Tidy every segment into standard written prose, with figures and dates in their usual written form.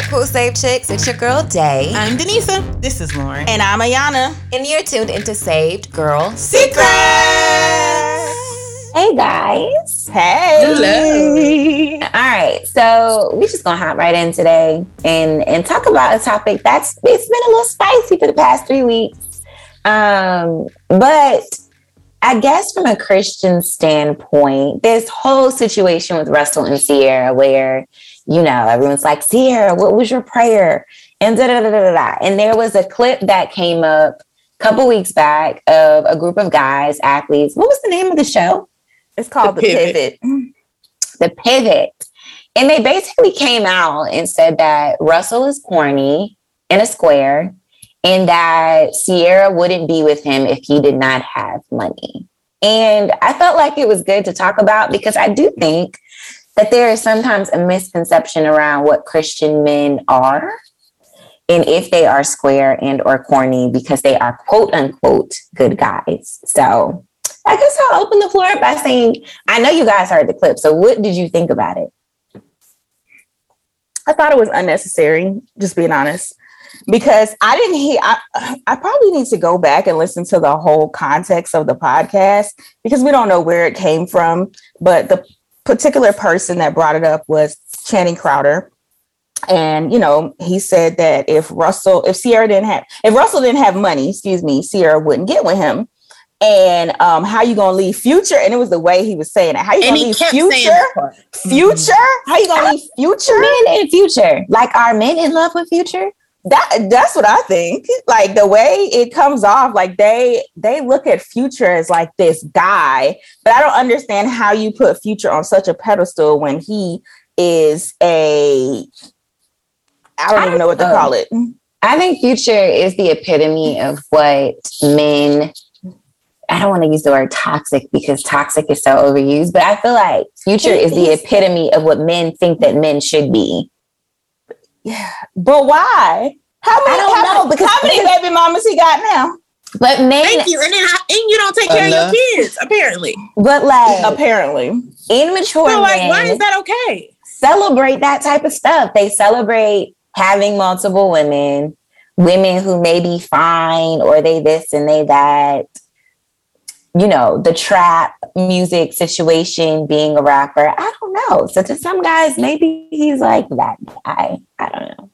up, Cool Save Chicks? It's your girl, Day. I'm Denisa. This is Lauren. And I'm Ayana. And you're tuned into Saved Girl Secrets. Hey, guys. Hey. Hello. All right. So we're just going to hop right in today and talk about a topic that's it's been a little spicy for the past 3 weeks. But I guess from a Christian standpoint, this whole situation with Russell and Sierra where, you know, everyone's like, Sierra, what was your prayer? And da-da-da-da-da-da. And there was a clip that came up a couple weeks back of a group of guys, athletes. What was the name of the show? It's called The Pivot. The Pivot. And they basically came out and said that Russell is corny and a square, and that Sierra wouldn't be with him if he did not have money. And I felt like it was good to talk about because I do think that there is sometimes a misconception around what Christian men are and if they are square and or corny because they are quote unquote good guys. So I guess I'll open the floor by saying, I know you guys heard the clip. So what did you think about it? I thought it was unnecessary, just being honest. Because I didn't hear, I probably need to go back and listen to the whole context of the podcast because we don't know where it came from. But the particular person that brought it up was Channing Crowder. And, you know, he said that if Russell didn't have money, Sierra wouldn't get with him. And how you going to leave Future? And it was the way he was saying it. How you going to leave Future? How you going to leave Future? Men in Future. Like, are men in love with Future? That's what I think. Like the way it comes off, like they look at Future as like this guy, but I don't understand how you put Future on such a pedestal when he is I don't even know what to call it. I think Future is the epitome of what men, I don't want to use the word toxic because toxic is so overused, but I feel like Future is the epitome of what men think that men should be. Yeah, but why? How many baby mamas he got now? But men, thank you, and you don't take care of your kids, apparently. But like, immature men. So like, why is that okay? Celebrate that type of stuff. They celebrate having multiple women, women who may be fine or they this and they that. You know, the trap music situation, being a rapper. I don't know. So to some guys, maybe he's like that guy. I don't know.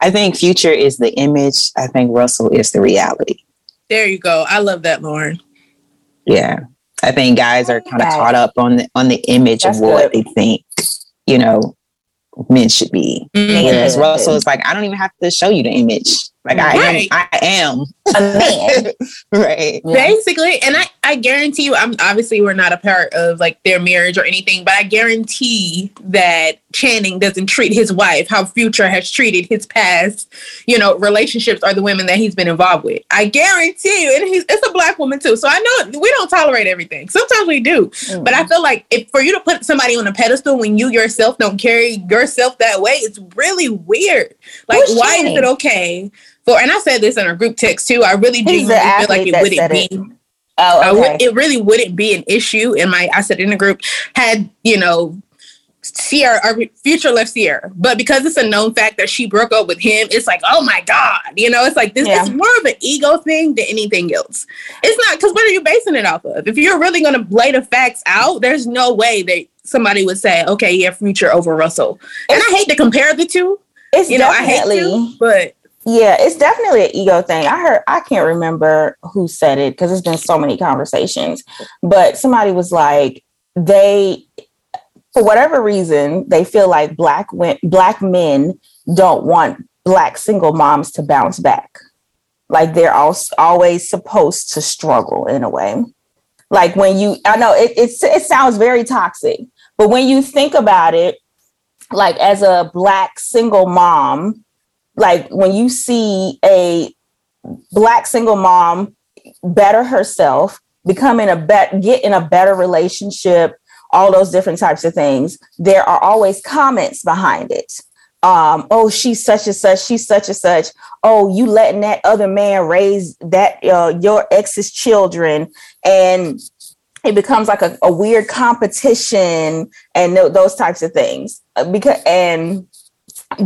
I think Future is the image. I think Russell is the reality. There you go. I love that, Lauren. Yeah. I think guys are kind of caught up on the image of what they think, you know, men should be. Mm-hmm. Whereas Russell is like, I don't even have to show you the image. Like I am a man. Right. Yeah. Basically. And I guarantee you, I'm obviously we're not a part of like their marriage or anything, but I guarantee that Channing doesn't treat his wife how Future has treated his past, you know, relationships or the women that he's been involved with. I guarantee you, and it's a black woman too. So I know we don't tolerate everything. Sometimes we do. Mm-hmm. But I feel like if for you to put somebody on a pedestal when you yourself don't carry yourself that way, it's really weird. Like why is it okay? And I said this in a group text too. I really do feel like it really wouldn't be an issue. I said in the group had, you know, Sierra or Future left Sierra, but because it's a known fact that she broke up with him, it's like, oh my God, you know, it's like this is more of an ego thing than anything else. It's not because what are you basing it off of? If you're really going to lay the facts out, there's no way that somebody would say, okay, yeah, Future over Russell. And I hate to compare the two. It's, you know, I hate to, but. Yeah, it's definitely an ego thing. I can't remember who said it because it's been so many conversations, but somebody was like, they, for whatever reason, they feel like black men don't want black single moms to bounce back. Like they're always supposed to struggle in a way. Like when I know it sounds very toxic, but when you think about it, like as a black single mom, like when you see a black single mom better herself, get in a better relationship, all those different types of things, there are always comments behind it. Oh, she's such and such. She's such and such. Oh, you letting that other man raise that your ex's children, and it becomes like a weird competition and those types of things.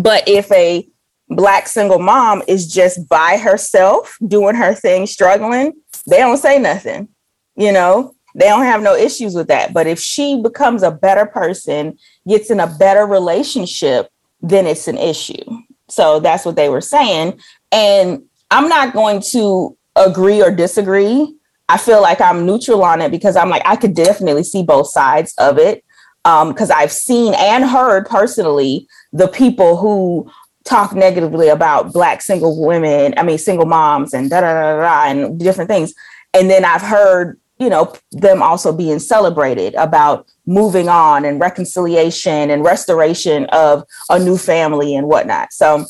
But if a Black single mom is just by herself doing her thing, struggling, they don't say nothing, you know, they don't have no issues with that. But if she becomes a better person, gets in a better relationship, then it's an issue. So that's what they were saying. And I'm not going to agree or disagree. I feel like I'm neutral on it because I'm like, I could definitely see both sides of it. Because I've seen and heard personally the people who talk negatively about Black single women, I mean, single moms and and different things. And then I've heard, you know, them also being celebrated about moving on and reconciliation and restoration of a new family and whatnot. So,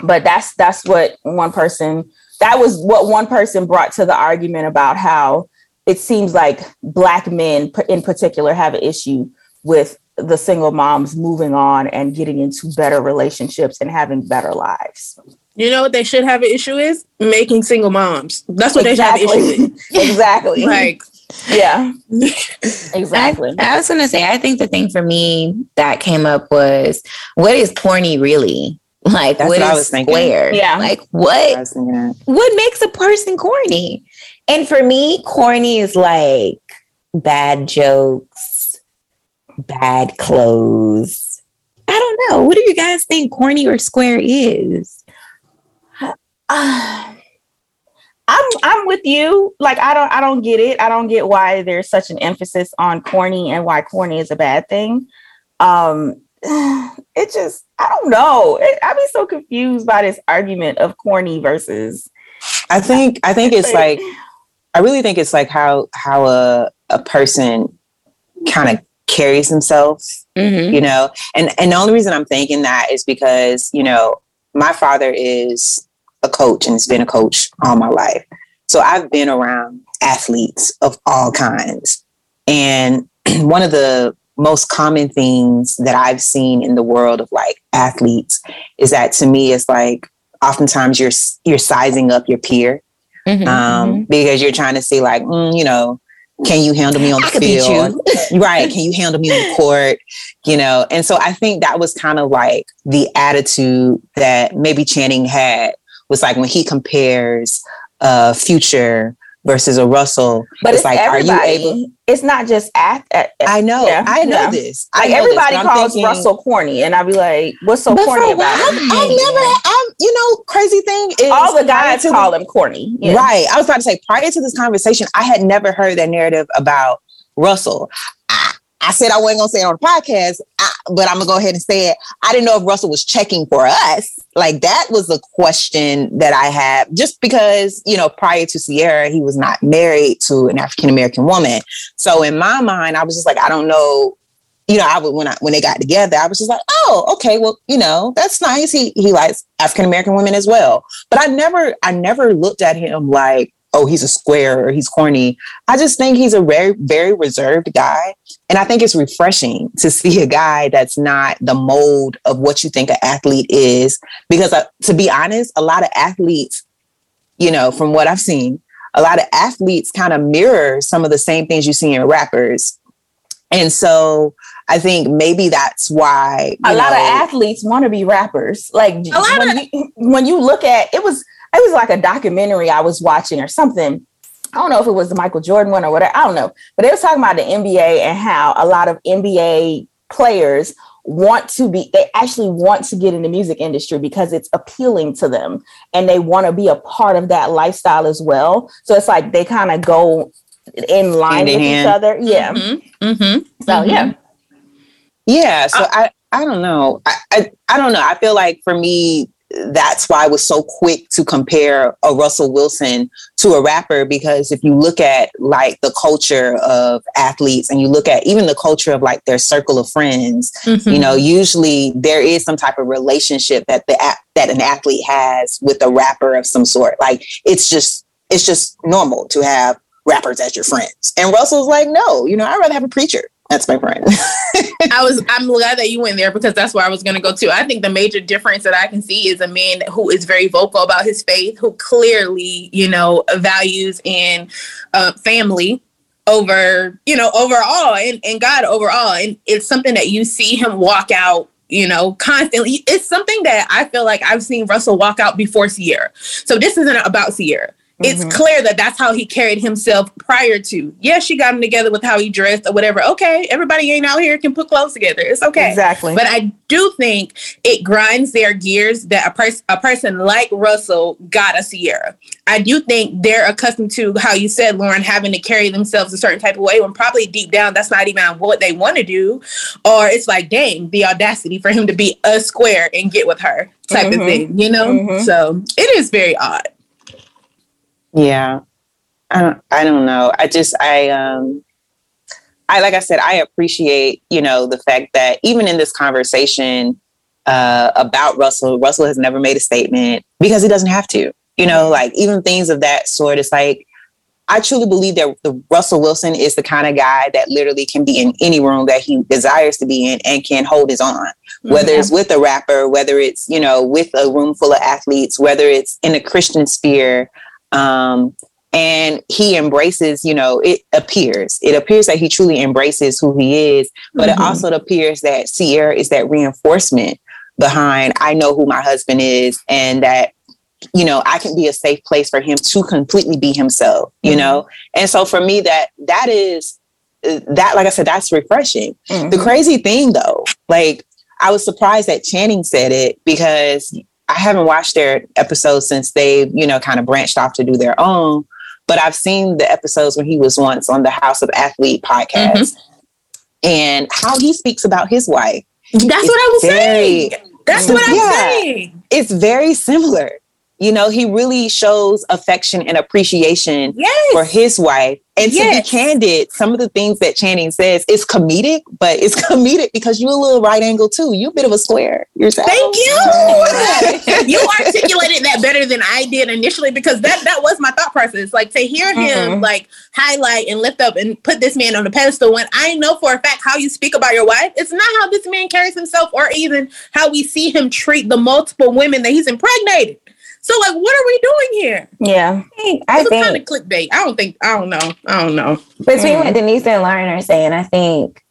but that's what one person, that was what one person brought to the argument about how it seems like Black men in particular have an issue with the single moms moving on and getting into better relationships and having better lives. You know what they should have an issue is? Making single moms. That's what they should have an issue with. Exactly. Like, yeah. Exactly. I was going to say, I think the thing for me that came up was, what is porny really? Like, that's what I was thinking. Square? Yeah. Like, what makes a person corny? And for me, corny is like bad jokes, bad clothes. I don't know. What do you guys think corny or square is? I'm with you. Like, I don't get it. I don't get why there's such an emphasis on corny and why corny is a bad thing. It just, I don't know. I'd be so confused by this argument of corny versus. I think it's like, I really think it's like how a person kind of carries himself, mm-hmm. you know, and the only reason I'm thinking that is because, you know, my father is a coach and has been a coach all my life. So I've been around athletes of all kinds. And one of the most common things that I've seen in the world of like athletes is that, to me, it's like, oftentimes you're sizing up your peer, mm-hmm. Because you're trying to see like, you know, can you handle me on the field? Right. Can you handle me on the court? You know? And so I think that was kind of like the attitude that maybe Channing had, was like when he compares Future versus a Russell. But it's like, everybody, are you able? It's not just I know. Yeah, I know this. Like, I know everybody this, calls thinking, Russell corny. And I'd be like, what's so corny about it? You know, crazy thing is, all the guys call him corny. Yeah. Right. I was about to say, prior to this conversation, I had never heard that narrative about Russell. I said I wasn't going to say it on the podcast, but I'm going to go ahead and say it. I didn't know if Russell was checking for us. Like, that was a question that I had, just because, you know, prior to Sierra, he was not married to an African-American woman. So in my mind, I was just like, I don't know. You know, when they got together, I was just like, oh, okay, well, you know, that's nice. He likes African-American women as well. But I never looked at him like, oh, he's a square or he's corny. I just think he's a very, very reserved guy. And I think it's refreshing to see a guy that's not the mold of what you think an athlete is. Because to be honest, a lot of athletes, you know, from what I've seen, a lot of athletes kind of mirror some of the same things you see in rappers. And so I think maybe that's why a lot of athletes want to be rappers. Like, when you look at it was like a documentary I was watching or something. I don't know if it was the Michael Jordan one or whatever. I don't know. But they were talking about the NBA and how a lot of NBA players want to get in the music industry because it's appealing to them. And they want to be a part of that lifestyle as well. So it's like they kind of go in line with each other. Yeah. Mm-hmm. Mm-hmm. So, yeah. Yeah. So I don't know. I don't know. I feel like for me, that's why I was so quick to compare a Russell Wilson to a rapper, because if you look at like the culture of athletes and you look at even the culture of like their circle of friends, mm-hmm. you know, usually there is some type of relationship that that an athlete has with a rapper of some sort. Like, it's just normal to have rappers as your friends. And Russell's like, no, you know, I'd rather have a preacher. That's my friend. I'm glad that you went there, because that's where I was going to go to. I think the major difference that I can see is a man who is very vocal about his faith, who clearly, you know, values in family over, you know, overall and God overall. And it's something that you see him walk out you know, constantly. It's something that I feel like I've seen Russell walk out before Sierra. So this isn't about Sierra. It's clear that that's how he carried himself prior to. Yeah, she got him together with how he dressed or whatever. Okay, everybody ain't out here can put clothes together. It's okay. Exactly. But I do think it grinds their gears that a person like Russell got a Sierra. I do think they're accustomed to, how you said, Lauren, having to carry themselves a certain type of way when probably deep down that's not even what they want to do. Or it's like, dang, the audacity for him to be a square and get with her type of thing, you know? So it is very odd. Yeah. I don't know. I like I said, I appreciate, you know, the fact that even in this conversation about Russell has never made a statement because he doesn't have to, you know, like even things of that sort. It's like, I truly believe that Russell Wilson is the kind of guy that literally can be in any room that he desires to be in and can hold his own, whether it's with a rapper, whether it's, you know, with a room full of athletes, whether it's in a Christian sphere. And he embraces, you know, it appears that he truly embraces who he is, but it also appears that Sierra is that reinforcement behind, I know who my husband is, and that, you know, I can be a safe place for him to completely be himself, you know? And so for me, that is, like I said, that's refreshing. The crazy thing though, like I was surprised that Channing said it, because I haven't watched their episodes since they, you know, kind of branched off to do their own, but I've seen the episodes when he was once on the House of Athlete podcast and how he speaks about his wife. That's what I was saying. It's very similar. You know, he really shows affection and appreciation for his wife. And to be candid, some of the things that Channing says is comedic, but it's comedic because you're a little right angle too. You're a bit of a square yourself. Thank you. You articulated that better than I did initially, because that was my thought process. Like, to hear him like highlight and lift up and put this man on the pedestal, when I know for a fact how you speak about your wife, it's not how this man carries himself or even how we see him treat the multiple women that he's impregnated. So, like, what are we doing here? Yeah. I think kind of clickbait. I don't know. Between what Denise and Lauren are saying, I think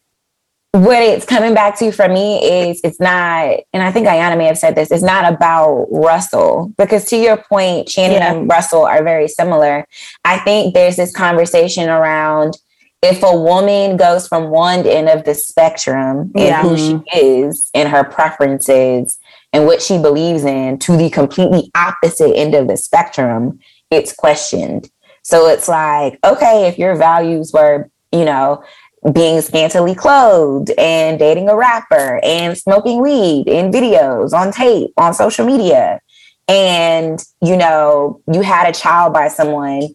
what it's coming back to for me is it's not, and I think Ayanna may have said this, it's not about Russell. Because to your point, Channing and Russell are very similar. I think there's this conversation around if a woman goes from one end of the spectrum and who she is and her preferences and what she believes in to the completely opposite end of the spectrum, it's questioned. So it's like, okay, if your values were, you know, being scantily clothed and dating a rapper and smoking weed in videos, on tape, on social media, and, you know, you had a child by someone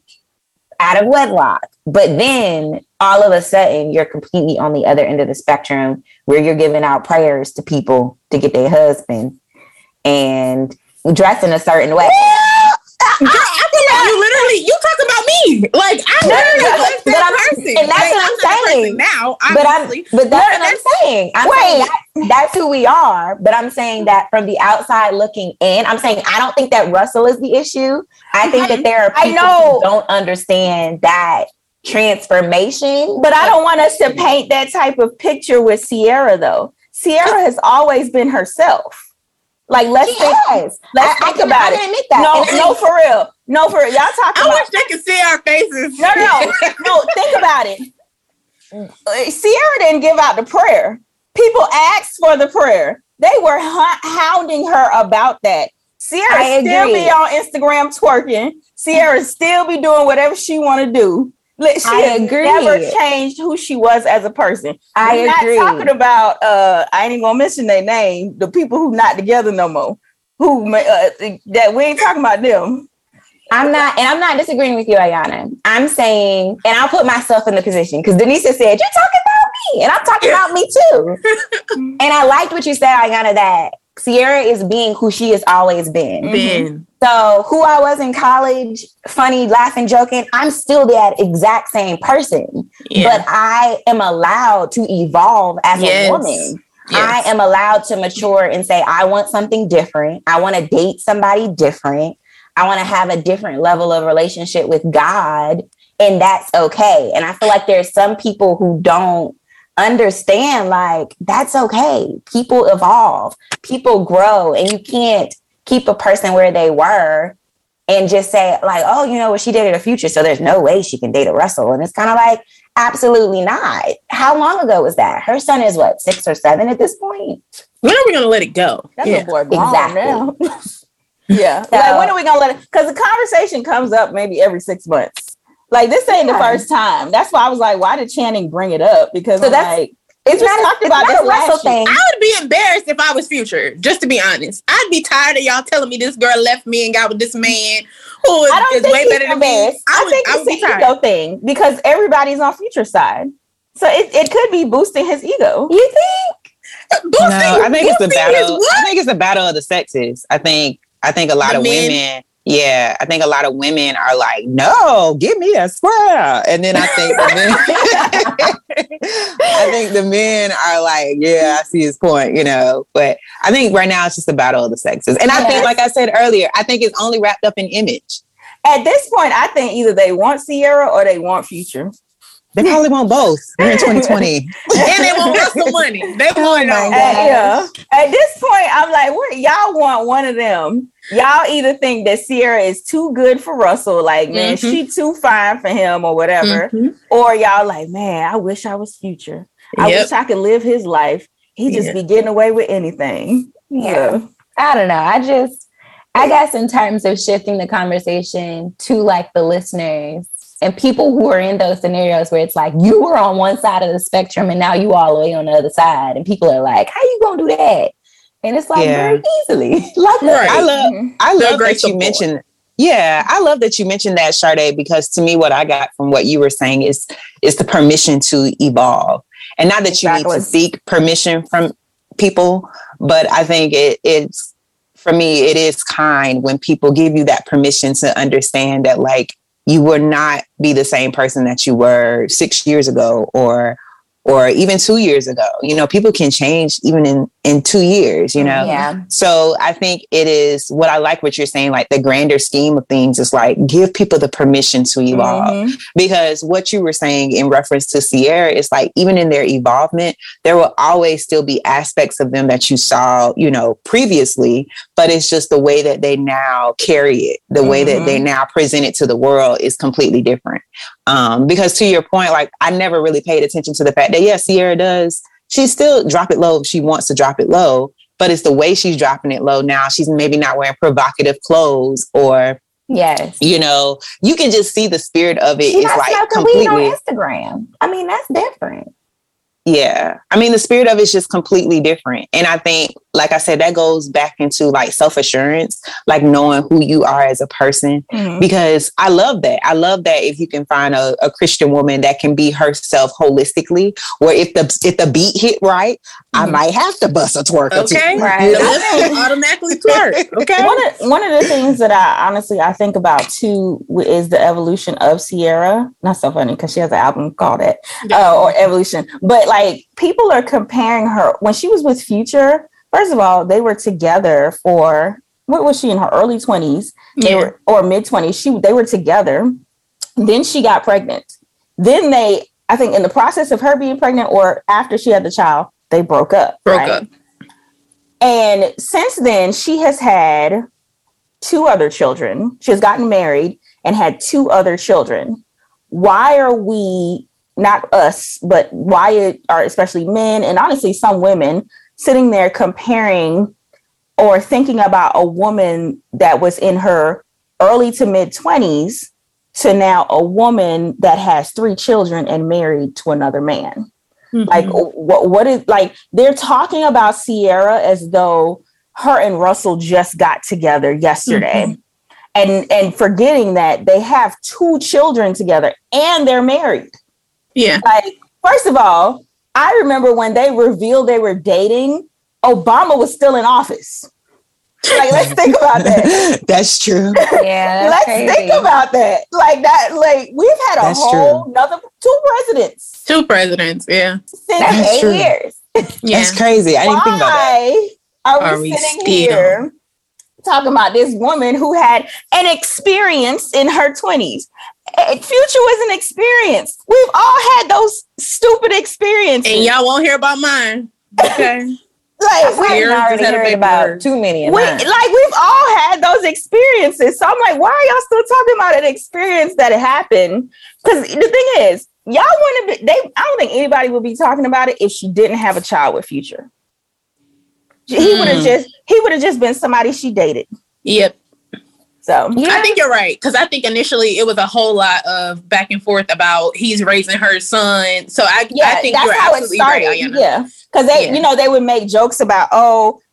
out of wedlock, but then all of a sudden you're completely on the other end of the spectrum where you're giving out prayers to people to get their husband and dress in a certain way. Girl, I feel like you talk about me. Like, I literally was that person. And that's what I'm saying. Now, obviously. But that's what I'm saying. That's who we are. But I'm saying that from the outside looking in, I'm saying I don't think that Russell is the issue. I think that there are people who don't understand that transformation. But I don't want us to paint that type of picture with Sierra, though. Sierra has always been herself. Like, let's think about it. I admit that. No, for real. Y'all talking about... I wish they could see our faces. No, think about it. Sierra didn't give out the prayer. People asked for the prayer. They were hounding her about that. Sierra still be on Instagram twerking. Sierra still be doing whatever she want to do. She never changed who she was as a person. We're not talking about, I ain't gonna mention their name, the people who not together no more, that we ain't talking about them. I'm not disagreeing with you, Ayanna. I'm saying, and I'll put myself in the position, because Denise said, you're talking about me, and I'm talking about me too. And I liked what you said, Ayanna, that Sierra is being who she has always been. So who I was in college, funny, laughing, joking, I'm still that exact same person. But I am allowed to evolve as a woman. I am allowed to mature and say, I want something different. I want to date somebody different. I want to have a different level of relationship with God. And that's okay. And I feel like there's some people who don't understand, like, that's okay. People evolve, people grow, and you can't keep a person where they were and just say, like, oh, you know what, she dated a Future, so there's no way she can date a Russell. And it's kind of like, absolutely not. How long ago was that? Her son is what, 6 or 7 at this point? When are we going to let it go? That's yeah. A exactly. Now. Yeah. So, like, when are we going to let it? Because the conversation comes up maybe every 6 months. Like, this ain't the first time. That's why I was like, why did Channing bring it up? Because so that's, like, it's not talked about this Russell thing. I would be embarrassed if I was Future, just to be honest. I'd be tired of y'all telling me this girl left me and got with this man who is way better than me. I think it's an ego thing because everybody's on Future's side. So it could be boosting his ego. You think? Boosting? No, I think it's a battle. I think it's a battle of the sexes. I think a lot of women. Yeah, I think a lot of women are like, no, give me a square. And then I think the men are like, yeah, I see his point, you know. But I think right now it's just a battle of the sexes. And I think, like I said earlier, I think it's only wrapped up in image. At this point, I think either they want Sierra or they want Future. They probably want both. We're in 2020. And they want Russell money. They want At this point, I'm like, what? Y'all want one of them. Y'all either think that Sierra is too good for Russell, like, man, mm-hmm. she too fine for him or whatever. Mm-hmm. Or y'all like, man, I wish I was Future. I wish I could live his life. He just be getting away with anything. Yeah. So. I don't know. I guess in terms of shifting the conversation to, like, the listeners, and people who are in those scenarios where it's like, you were on one side of the spectrum and now you all the way on the other side. And people are like, how you going to do that? And it's like, very easily. Like, right. I love that you mentioned. Yeah, I love that you mentioned that, Sade, because to me, what I got from what you were saying is the permission to evolve. And not that you need to seek permission from people, but I think it's, for me, it is kind when people give you that permission to understand that, like, you will not be the same person that you were 6 years ago or even 2 years ago. You know, people can change even in 2 years, you know? Yeah. So I think it is what I like what you're saying, like the grander scheme of things is like, give people the permission to evolve because what you were saying in reference to Sierra is like, even in their evolvement, there will always still be aspects of them that you saw, you know, previously, but it's just the way that they now carry it, the way that they now present it to the world is completely different. Because to your point, like I never really paid attention to the fact that, yeah, Sierra does. She still drop it low if she wants to drop it low, but it's the way she's dropping it low now. She's maybe not wearing provocative clothes or, you know, you can just see the spirit of it. It's like completely on Instagram. I mean, that's different. Yeah. I mean, the spirit of it's just completely different. And I think, like I said, that goes back into like self-assurance, like knowing who you are as a person, because I love that. I love that if you can find a Christian woman that can be herself holistically, where if the beat hit right, I might have to bust a twerk. Okay. Right. Automatically twerk. Okay. One of the things that I honestly, I think about too, is the evolution of Sierra. Not so funny because she has an album called it or Evolution, but like people are comparing her when she was with Future. First of all, they were together for, what was she in her early 20s or mid 20s? They were together. Then she got pregnant. Then they, I think in the process of her being pregnant or after she had the child, they broke up. Broke up. And since then she has had 2 other children. She has gotten married and had 2 other children. Why are we, not us, but why are especially men and honestly some women sitting there comparing or thinking about a woman that was in her early to mid 20s to now a woman that has 3 children and married to another man? Like what is, like, they're talking about Sierra as though her and Russell just got together yesterday and forgetting that they have 2 children together and they're married. Yeah. Like, first of all, I remember when they revealed they were dating, Obama was still in office. Like, let's think about that. That's true. Yeah. That's let's think about that. Like that, like we've had a whole another 2 presidents. 2 presidents, yeah. Since that's 8 true. Years. Yeah. That's crazy. I didn't think about that. Are we sitting here talking about this woman who had an experience in her 20s? Future was an experience. We've all had those stupid experiences. And y'all won't hear about mine. Okay. Like we've already heard about too many. We've all had those experiences. So I'm like, why are y'all still talking about an experience that happened? Because the thing is, y'all wouldn't be. I don't think anybody would be talking about it if she didn't have a child with Future. He would have just been somebody she dated. Yep. So yeah. I think you're right, because I think initially it was a whole lot of back and forth about he's raising her son. So I think that's you're how absolutely it started. Right, Ayanna. Yeah, because they would make jokes about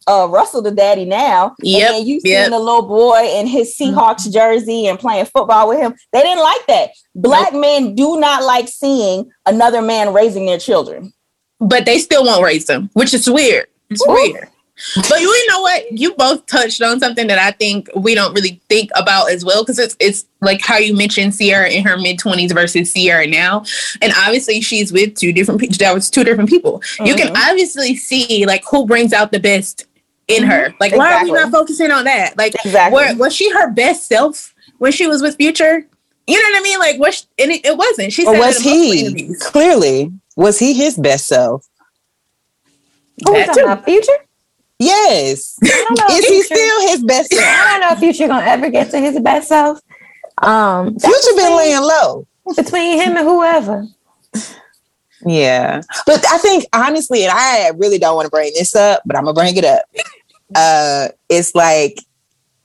Russell the daddy now. Yeah, and you seen the little boy in his Seahawks jersey and playing football with him. They didn't like that. Black men do not like seeing another man raising their children, but they still won't raise them, which is weird. It's weird. But you know what? You both touched on something that I think we don't really think about as well, because it's like how you mentioned Sierra in her mid-20s versus Sierra now. And obviously she's with two different people. Mm-hmm. You can obviously see like who brings out the best in her. Like, why are we not focusing on that? Like, was she her best self when she was with Future? You know what I mean? Like, it wasn't. She said was he? Clearly, was he his best self? Oh, that too. About Future? Yes. Is Future. He still his best self? I don't know if Future gonna ever get to his best self. Future been laying low. Between him and whoever. Yeah. But I think, honestly, and I really don't want to bring this up, but I'm gonna bring it up. It's like,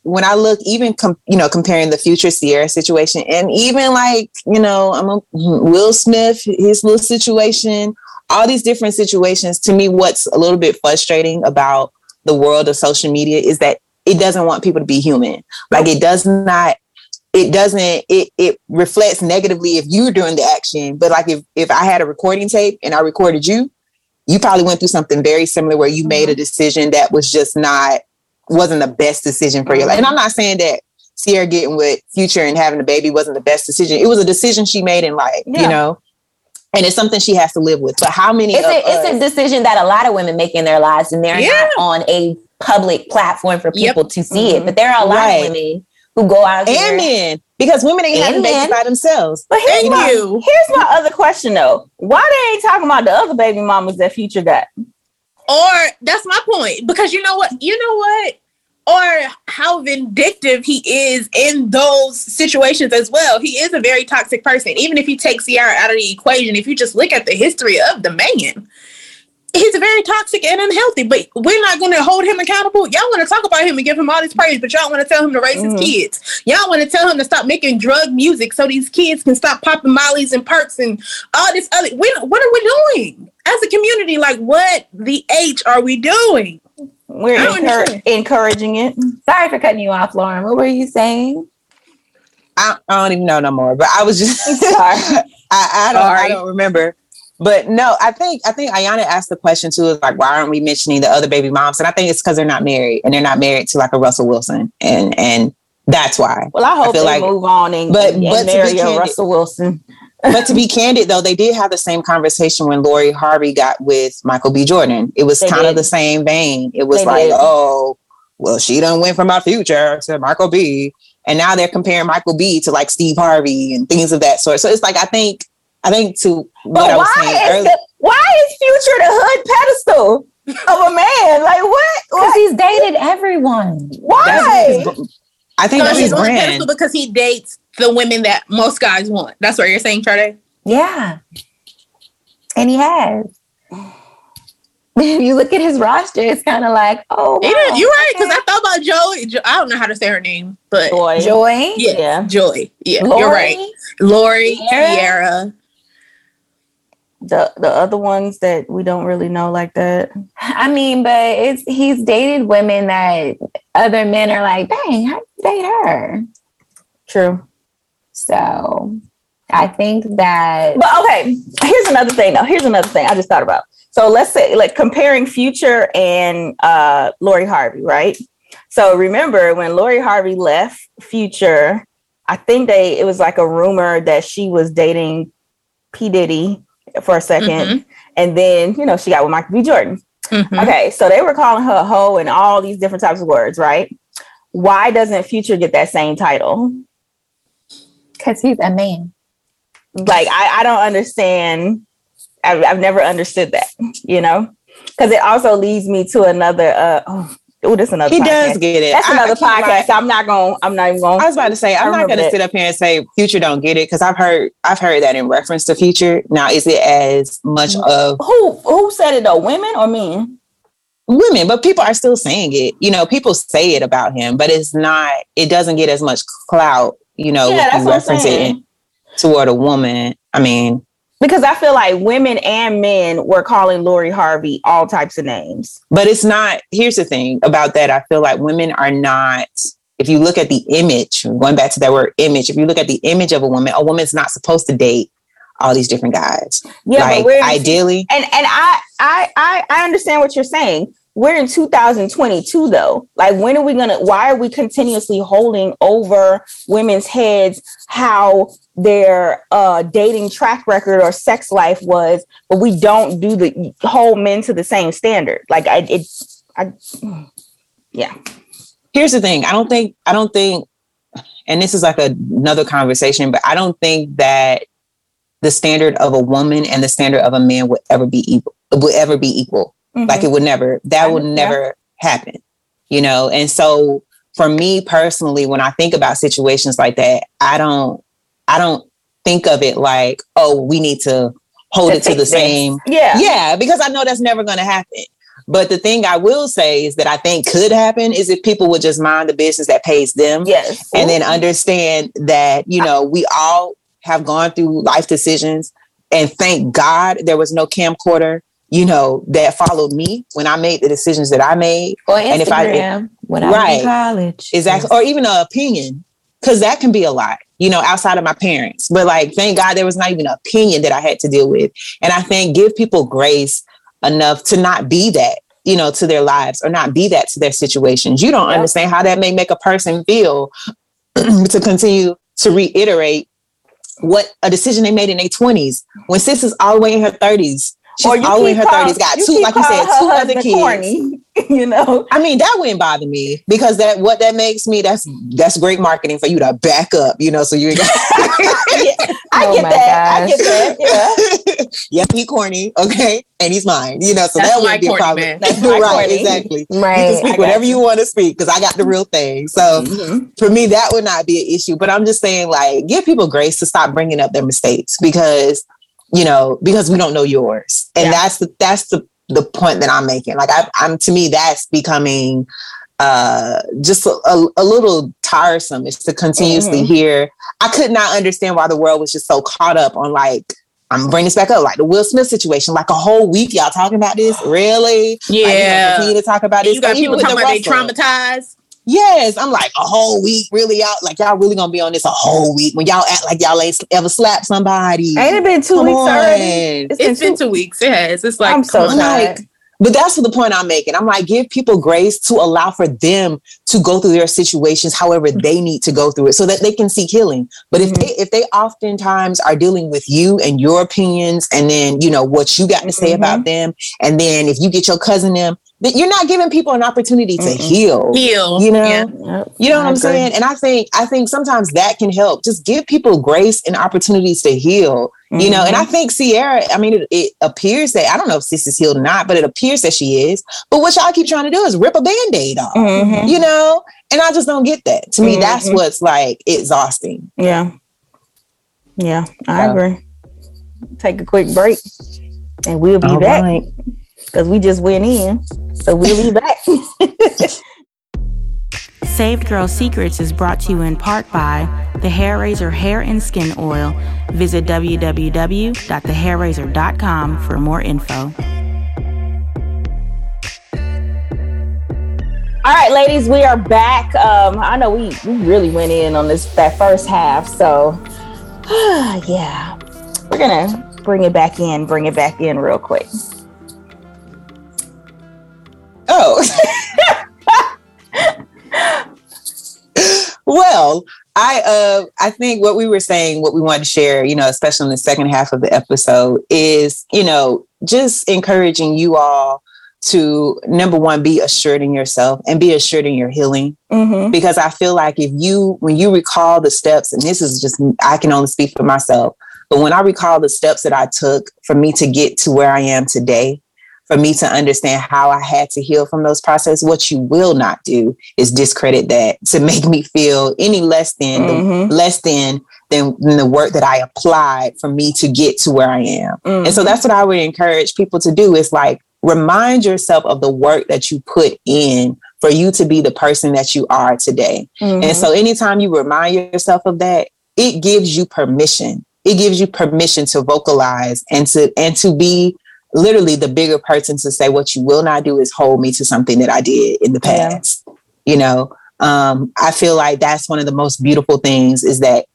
when I look, even comparing the Future Sierra situation, and even like, Will Smith, his little situation, all these different situations, to me, what's a little bit frustrating about the world of social media is that it doesn't want people to be human. Like, it reflects negatively if you're doing the action. But like, if I had a recording tape and I recorded you, you probably went through something very similar where you made a decision that was just wasn't the best decision for your life. And I'm not saying that Sierra getting with Future and having a baby wasn't the best decision. It was a decision she made in life, And it's something she has to live with. But how many? It's a decision that a lot of women make in their lives, and they're not on a public platform for people to see it. But there are a lot of women who go out and men, because women ain't having babies by themselves. But here's my other question though: why they ain't talking about the other baby mamas that Future got? Or that's my point, because you know what. Or how vindictive he is in those situations as well. He is a very toxic person. Even if you take Sierra out of the equation, if you just look at the history of the man, he's very toxic and unhealthy, but we're not going to hold him accountable. Y'all want to talk about him and give him all this praise, but y'all want to tell him to raise his kids. Y'all want to tell him to stop making drug music so these kids can stop popping mollies and perks and all this other. What are we doing as a community? Like, what the H are we doing? We're encouraging it. Sorry for cutting you off, Lauren. What were you saying? I don't even know no more, but I was just sorry. I don't remember. But no, I think Ayanna asked the question too, is like, why aren't we mentioning the other baby moms? And I think it's because they're not married, and they're not married to like a Russell Wilson. And that's why. Well, I hope they move on and marry a Russell Wilson. But to be candid, though, they did have the same conversation when Lori Harvey got with Michael B. Jordan. It was kind of the same vein. It was like, oh, well, she done went from my Future to Michael B. And now they're comparing Michael B. to like Steve Harvey and things of that sort. So it's like, I think to what I was saying earlier. Why is Future the hood pedestal of a man? Like, what? Because he's dated everyone. Why? I think that's his brand. Because he dates the women that most guys want. That's what you're saying, Charday? Yeah. And he has. If you look at his roster, it's kind of like, oh, wow, is, you're right, because I thought about Joy. I don't know how to say her name, but Joy. Yes, yeah, Joy. Yeah, Lori, you're right. Lori, Sierra. The other ones that we don't really know like that. I mean, but he's dated women that other men are like, dang, how do you date her? True. So I think that. But okay, here's another thing though. Here's another thing I just thought about. So let's say, like, comparing Future and Lori Harvey, right? So remember when Lori Harvey left Future, I think it was like a rumor that she was dating P. Diddy for a second. Mm-hmm. And then, she got with Michael B. Jordan. Mm-hmm. Okay, so they were calling her a hoe and all these different types of words, right? Why doesn't Future get that same title? Because he's a man. Like, I don't understand. I've never understood that, you know? Because it also leads me to another... that's another. He podcast. Does get it. That's another podcast. I'm not even going. I was about to say I'm not going to sit up here and say Future don't get it because I've heard that in reference to Future. Now, is it as much of who said it though? Women or men? Women, but people are still saying it. You know, people say it about him, but it's not. It doesn't get as much clout. You know, referencing toward a woman. I mean. Because I feel like women and men were calling Lori Harvey all types of names. But it's not. Here's the thing about that. I feel like women are not. If you look at the image, going back to that word image, if you look at the image of a woman's not supposed to date all these different guys. Yeah, like, but ideally. And I understand what you're saying. We're in 2022, though. Like, when are we going to... Why are we continuously holding over women's heads how their dating track record or sex life was, but we don't do the hold men to the same standard? Like, yeah. Here's the thing. I don't think... And this is like another conversation, but I don't think that the standard of a woman and the standard of a man would ever be equal. Mm-hmm. Like, it would never, happen, you know? And so for me personally, when I think about situations like that, I don't think of it like, oh, we need to hold it to the same. Yeah. Because I know that's never going to happen. But the thing I will say is that I think could happen is if people would just mind the business that pays them. Yes. And then understand that, you know, we all have gone through life decisions, and thank God there was no camcorder, you know, that followed me when I made the decisions that I made. Or Instagram, and when I was in college. Exactly. Yes. Or even an opinion, because that can be a lot, you know, outside of my parents. But like, thank God there was not even an opinion that I had to deal with. And I think give people grace enough to not be that, you know, to their lives, or not be that to their situations. You don't understand how that may make a person feel to continue to reiterate what a decision they made in their 20s when sis is all the way in her 30s. She's all in her 30s, got two, like you said, two other kids. Corny, you know? I mean, that wouldn't bother me, because that makes me, that's great marketing for you to back up, you know, so you ain't got I get that. Yeah. Yep, he corny, okay? And he's mine, you know, so that's that wouldn't be a problem. That's right, exactly. Right. You can speak whatever you want to speak, because I got the real thing. So for me, that would not be an issue. But I'm just saying, like, give people grace to stop bringing up their mistakes, because we don't know yours. And that's the point that I'm making. Like, I'm to me, that's becoming just a little tiresome, is to continuously hear. I could not understand why the world was just so caught up on, like, I'm bringing this back up, like the Will Smith situation, like a whole week y'all talking about this? Really? Yeah. Like, continue to talk about this. You got people talking about they traumatized. Yes, I'm like, a whole week, really? Y'all really gonna be on this a whole week when y'all act like y'all ain't ever slapped somebody? Ain't it been 2 weeks already? It's been 2 weeks. It has. It's like, I'm so tired. Like, but that's the point I'm making. I'm like, give people grace to allow for them to go through their situations however they need to go through it, so that they can seek healing. But if they oftentimes are dealing with you and your opinions, and then, you know, what you got to say about them, and then if you get your cousin them, that you're not giving people an opportunity to heal, you know, you know what I'm saying? And I think sometimes that can help. Just give people grace and opportunities to heal, you know? And I think Sierra, I mean, it appears that, I don't know if sis is healed or not, but it appears that she is. But what y'all keep trying to do is rip a Band-Aid off, you know? And I just don't get that. To me, that's what's, like, exhausting. Yeah. Yeah, I agree. Take a quick break and we'll be back. Right. Because we just went in, so we'll be back. Saved Girl Secrets is brought to you in part by The Hair Razor Hair and Skin Oil. Visit www.thehairrazor.com for more info. All right, ladies, we are back. I know we really went in on that first half, so yeah, we're gonna bring it back in real quick. Oh, well, I think what we were saying, what we wanted to share, you know, especially in the second half of the episode, is, you know, just encouraging you all to, number one, be assured in yourself and be assured in your healing. Mm-hmm. Because I feel like when you recall the steps, and this is just, I can only speak for myself, but when I recall the steps that I took for me to get to where I am today, for me to understand how I had to heal from those processes, what you will not do is discredit that to make me feel any less than, mm-hmm. than the work that I applied for me to get to where I am. Mm-hmm. And so that's what I would encourage people to do, is like, remind yourself of the work that you put in for you to be the person that you are today. Mm-hmm. And so anytime you remind yourself of that, it gives you permission. It gives you permission to vocalize and to be literally the bigger person, to say, what you will not do is hold me to something that I did in the past. Yeah. You know, I feel like that's one of the most beautiful things, is that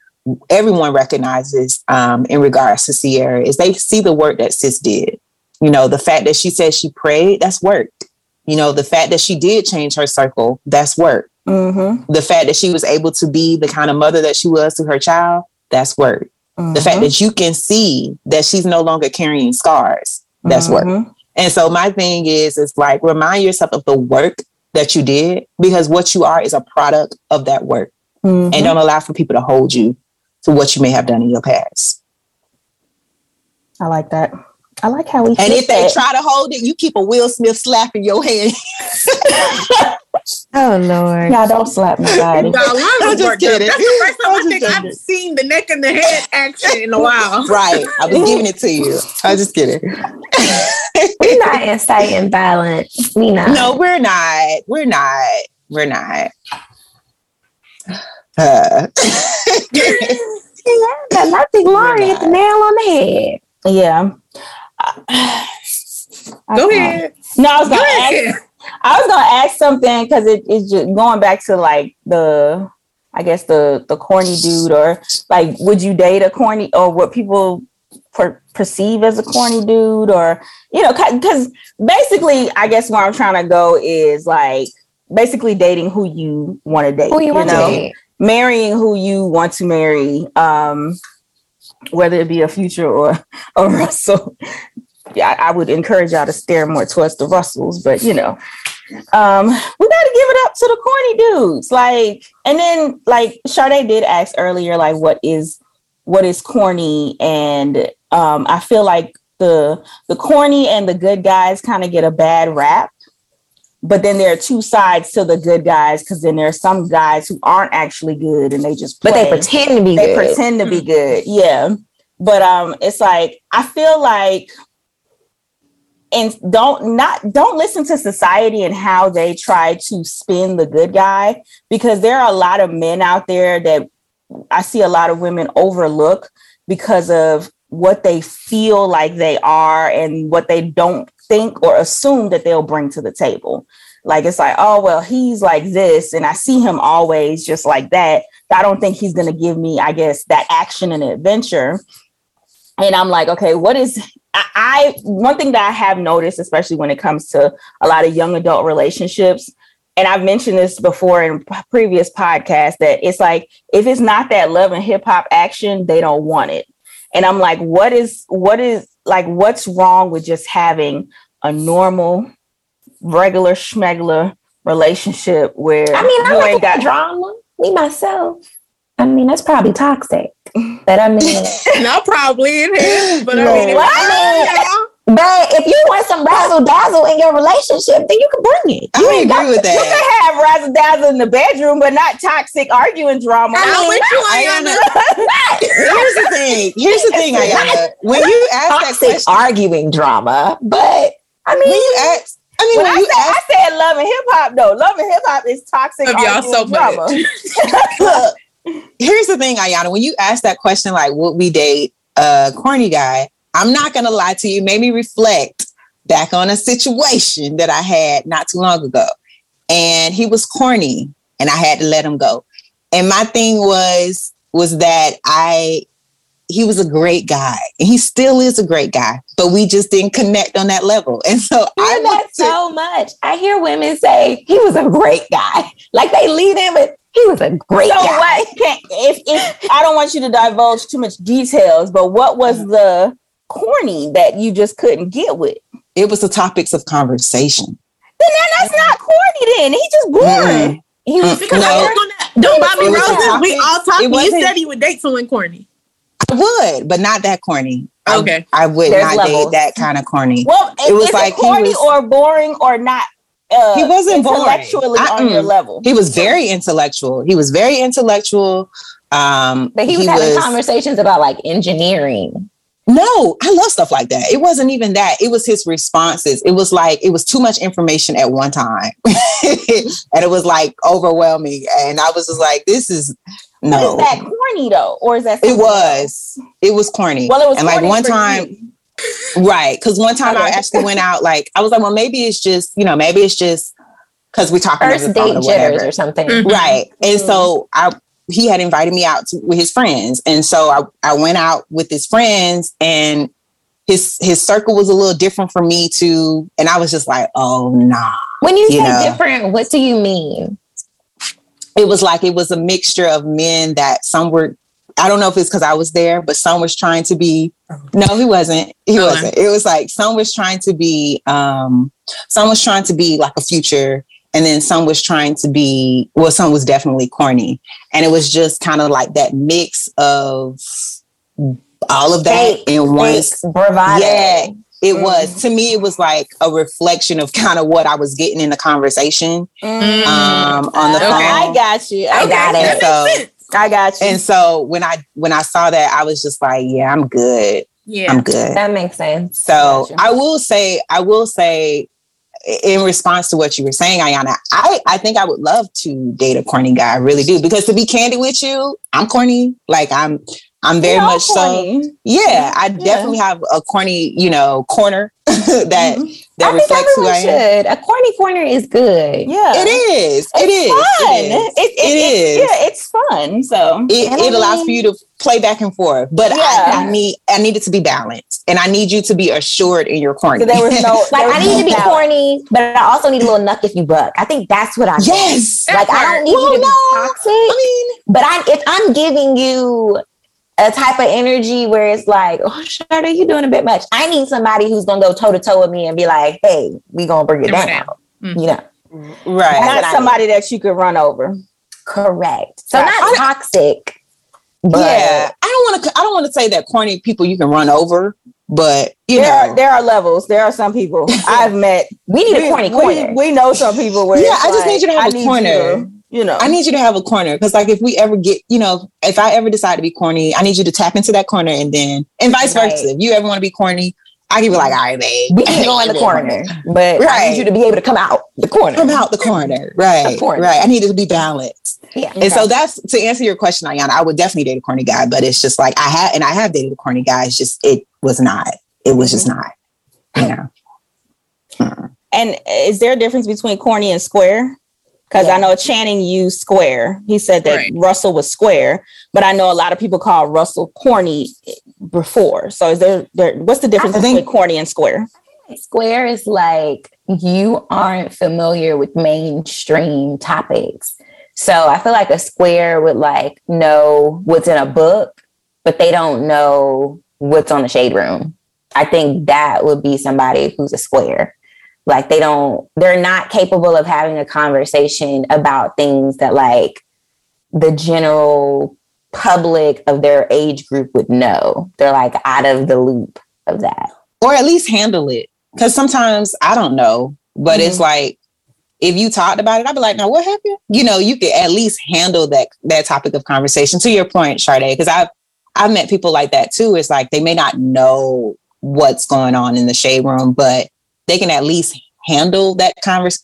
everyone recognizes in regards to Sierra, is they see the work that sis did. You know, the fact that she said she prayed, that's worked. You know, the fact that she did change her circle, that's work. Mm-hmm. The fact that she was able to be the kind of mother that she was to her child, that's work. Mm-hmm. The fact that you can see that she's no longer carrying scars, that's mm-hmm. work. And so my thing is like, remind yourself of the work that you did, because what you are is a product of that work. Mm-hmm. And don't allow for people to hold you to what you may have done in your past. I like that. I like how we. And if they try to hold it, you keep a Will Smith slap in your hand. Oh Lord! Y'all don't slap nobody. No, I'm just kidding. That's the first time I think I've seen the neck and the head action in a while. Right? I was giving it to you. I'm just kidding. We're not inciting violence. We not. No, we're not. We're not. We're not. Yeah, I think Lori hit the nail on the head. Yeah. Go ahead. No, I was gonna ask something, because it's just going back to like the corny dude, or like, would you date a corny, or what people perceive as a corny dude, or, you know, because basically I guess where I'm trying to go is like basically dating who you want to date, who you want to date, marrying who you want to marry, whether it be a Future or Russell. Yeah, I would encourage y'all to steer more towards the Russells, but you know, we got to give it up to the corny dudes. Like, and then like Sade did ask earlier, like, what is corny? And I feel like the corny and the good guys kind of get a bad rap, but then there are two sides to the good guys, because then there are some guys who aren't actually good and they just play. But they pretend to be good. They pretend to be good, yeah. But it's like, I feel like, and don't listen to society and how they try to spin the good guy, because there are a lot of men out there that I see a lot of women overlook because of what they feel like they are and what they don't think or assume that they'll bring to the table. Like, it's like, oh, well, he's like this, and I see him always just like that. I don't think he's going to give me, I guess, that action and adventure. And I'm like, okay, what is... one thing that I have noticed, especially when it comes to a lot of young adult relationships, and I've mentioned this before in previous podcasts, that it's like, if it's not that love and hip hop action, they don't want it. And I'm like, what is like, what's wrong with just having a normal, regular schmegler relationship where I like ain't got drama. Me myself. I mean, that's probably toxic. But I mean, not probably in here, but no. I mean, but if you want some razzle dazzle in your relationship, then you can bring it. I agree with that. You can have razzle dazzle in the bedroom, but not toxic arguing drama. Here's the thing, Ayana. When you ask that question, arguing drama, but I mean, I said love and hip hop though. Love and hip hop is toxic arguing drama. Look, here's the thing, Ayana. When you ask that question, like, would we date a corny guy? I'm not going to lie to you. Made me reflect back on a situation that I had not too long ago. And he was corny and I had to let him go. And my thing was that he was a great guy, and he still is a great guy, but we just didn't connect on that level. And so so much. I hear women say he was a great guy. Like, they lead in with, he was a great guy. What? If I don't want you to divulge too much details, but what was the corny that you just couldn't get with? It was the topics of conversation. Then that's not corny then. He's just boring. Mm. He was because I work on that. Don't Bobby Roses. We all talking. You said he would date someone corny. I would, but not that corny. Okay. I would There's not levels. Date that kind of corny. Well, it was like corny or boring or not. He wasn't intellectually on your level. He was very intellectual. But he was having conversations about like engineering. No, I love stuff like that. It wasn't even that. It was his responses. It was like, it was too much information at one time. And it was like overwhelming. And I was just like, this is, no. Is that corny though? Or is that? It was. Else? It was corny. Well, it was and corny like one time. You. Right. Because one time I actually went out, like, I was like, well, maybe it's just, you know, maybe it's just because we're talking about first date jitters or something. Mm-hmm. Right. And so he had invited me out with his friends. And so I went out with his friends and his circle was a little different from me too. And I was just like, oh, nah. When you say different, what do you mean? It was like, it was a mixture of men that some were, I don't know if it's because I was there, but some was trying to be, no, he wasn't. He wasn't. It was like, some was trying to be like a Future. And then some was trying to be, well, some was definitely corny. And it was just kind of like that mix of all of that in one. Bravado. Yeah, it was. To me, it was like a reflection of kind of what I was getting in the conversation on the phone. I got you. I got it. And so when I saw that, I was just like, yeah, I'm good. Yeah, I'm good. That makes sense. So I will say, in response to what you were saying, Ayanna, I think I would love to date a corny guy. I really do. Because to be candid with you, I'm corny. Like I'm very much corny. So. Yeah. I definitely have a corny, you know, corner that reflects who I am. A corny corner is good. Yeah. It is. It is fun. Yeah, it's fun. So it allows for you to play back and forth. But I need it to be balanced. And I need you to be assured in your corny. So there was no like I need to be corny, but I also need a little knuck if you buck. I think that's what I need. Yes. Like I don't need you to be toxic. I mean, but if I'm giving you a type of energy where it's like, oh, Sharda, you're doing a bit much. I need somebody who's going to go toe-to-toe with me and be like, hey, we going to bring it down. Mm-hmm. You know? Right. Not somebody that you could run over. Correct. So not toxic. But yeah. I don't want to say that corny people you can run over, but, you know. There are levels. There are some people I've met. We need a corny corner. We know some people where yeah, I just need you to have a corner. You know, I need you to have a corner because, like, if we ever get, you know, if I ever decide to be corny, I need you to tap into that corner and vice versa. If you ever want to be corny, I can be like, all right, babe, we can go in the corner, but I need you to be able to come out the corner. Come out the corner. Right. Right. I need it to be balanced. Yeah. And so that's to answer your question, Ayanna, I would definitely date a corny guy, but it's just like I have dated a corny guy. It's just, it was just not, you know. And is there a difference between corny and square? Because I know Channing used square. He said that Russell was square, but I know a lot of people call Russell corny before. So is there what's the difference between corny and square? Square is like you aren't familiar with mainstream topics. So I feel like a square would like know what's in a book, but they don't know what's on the shade room. I think that would be somebody who's a square. Like they're not capable of having a conversation about things that like the general public of their age group would know. They're like out of the loop of that. Or at least handle it. Because sometimes I don't know, but it's like, if you talked about it, I'd be like, no, what happened? You know, you could at least handle that topic of conversation to your point, Shardae, because I've met people like that too. It's like, they may not know what's going on in the shade room, but they can at least handle that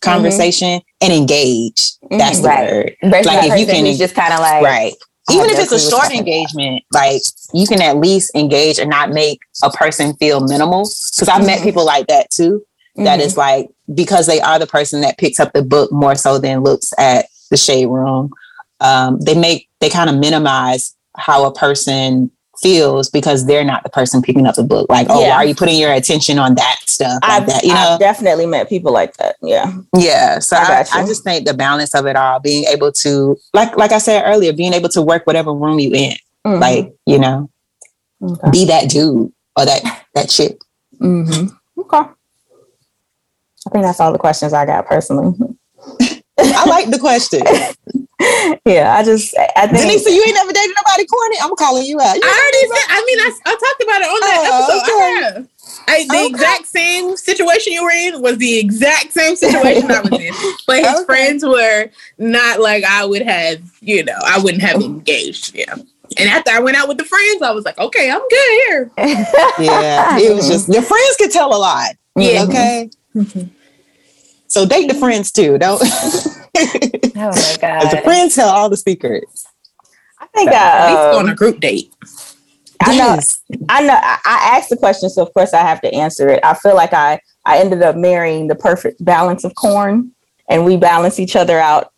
conversation and engage. That's the word. Versus like if you can just kind of like even if it's a short engagement, like you can at least engage and not make a person feel minimal. Because I've met people like that too. That is like because they are the person that picks up the book more so than looks at the shade room. They kind of minimize how a person feels because they're not the person picking up the book. Like, oh, why are you putting your attention on that stuff? I've definitely met people like that. Yeah. Yeah. So I just think the balance of it all, being able to, like I said earlier, being able to work whatever room you in, like, you know, be that dude or that chick. Okay. I think that's all the questions I got personally. I like the question. Yeah, I think Denise, you ain't never dated nobody corny. I'm calling you out. You I talked about it on that episode. Okay. The exact same situation you were in was the exact same situation I was in. But his friends were not like I would have, I wouldn't have engaged. Yeah. And after I went out with the friends, I was like, okay, I'm good here. Yeah. It was just, your friends could tell a lot. Yeah. Okay. Mm-hmm. So date the friends too. Don't. Oh my God. The friends tell all the secrets. I think at least go on a group date. I know. I asked the question, so of course I have to answer it. I feel like I ended up marrying the perfect balance of corn, and we balance each other out.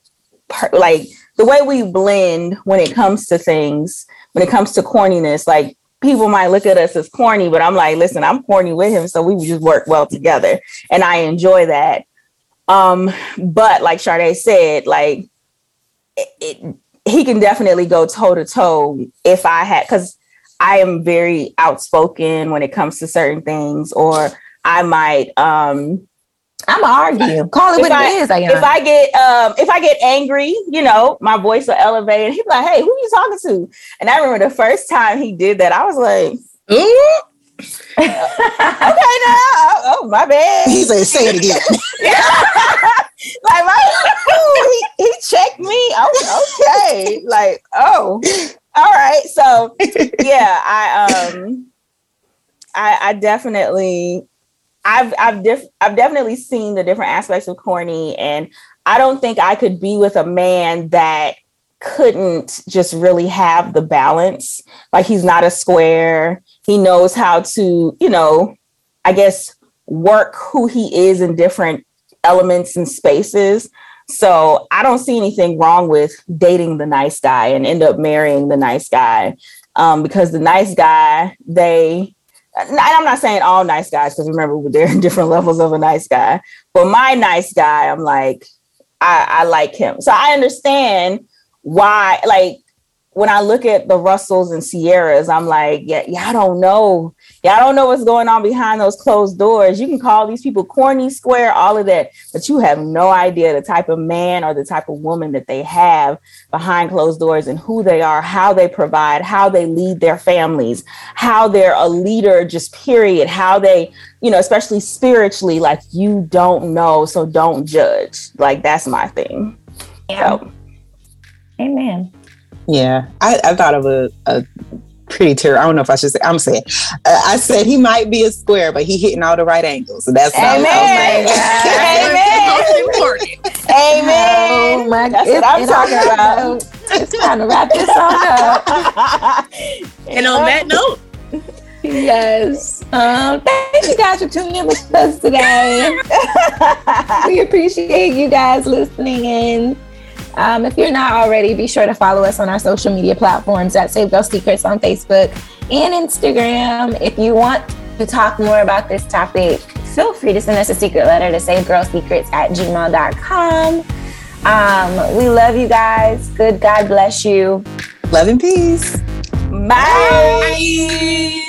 Like the way we blend when it comes to things, when it comes to corniness, like people might look at us as corny, but I'm like, listen, I'm corny with him, so we just work well together, and I enjoy that. But like Sade said, like he can definitely go toe to toe if I had, because I am very outspoken when it comes to certain things, or I might I'm argue. Call it what it is. If I get angry, my voice will elevate, and he's like, "Hey, who are you talking to?" And I remember the first time he did that, I was like, "Ooh, okay, now, oh my bad." He said, "Say it again." Like, he checked me. Oh, okay. Like, oh. All right, so yeah, I've definitely seen the different aspects of corny, and I don't think I could be with a man that couldn't just really have the balance. Like, he's not a square. He knows how to, I guess, work who he is in different elements and spaces. So I don't see anything wrong with dating the nice guy and end up marrying the nice guy, because the nice guy, and I'm not saying all nice guys, because remember, there are different levels of a nice guy. But my nice guy, I'm like, I like him. So I understand why, like, when I look at the Russells and Sierras, I'm like, yeah, I don't know. Yeah, I don't know what's going on behind those closed doors. You can call these people corny, square, all of that, but you have no idea the type of man or the type of woman that they have behind closed doors, and who they are, how they provide, how they lead their families, how they're a leader, just period, how they, especially spiritually, like, you don't know, so don't judge. Like, that's my thing. Yeah. So. Amen. Yeah. I thought of a pretty terrible. I don't know if I should say. I'm saying. I said he might be a square, but he hitting all the right angles. So that's not. Amen. Oh my God. That's what I'm talking about. It's time to wrap this all up. And on that note, yes. Thank you guys for tuning in with us today. We appreciate you guys listening in. If you're not already, be sure to follow us on our social media platforms at Saved Girl Secrets on Facebook and Instagram. If you want to talk more about this topic, feel free to send us a secret letter to savedgirlsecrets@gmail.com. We love you guys. Good God bless you. Love and peace. Bye. Bye.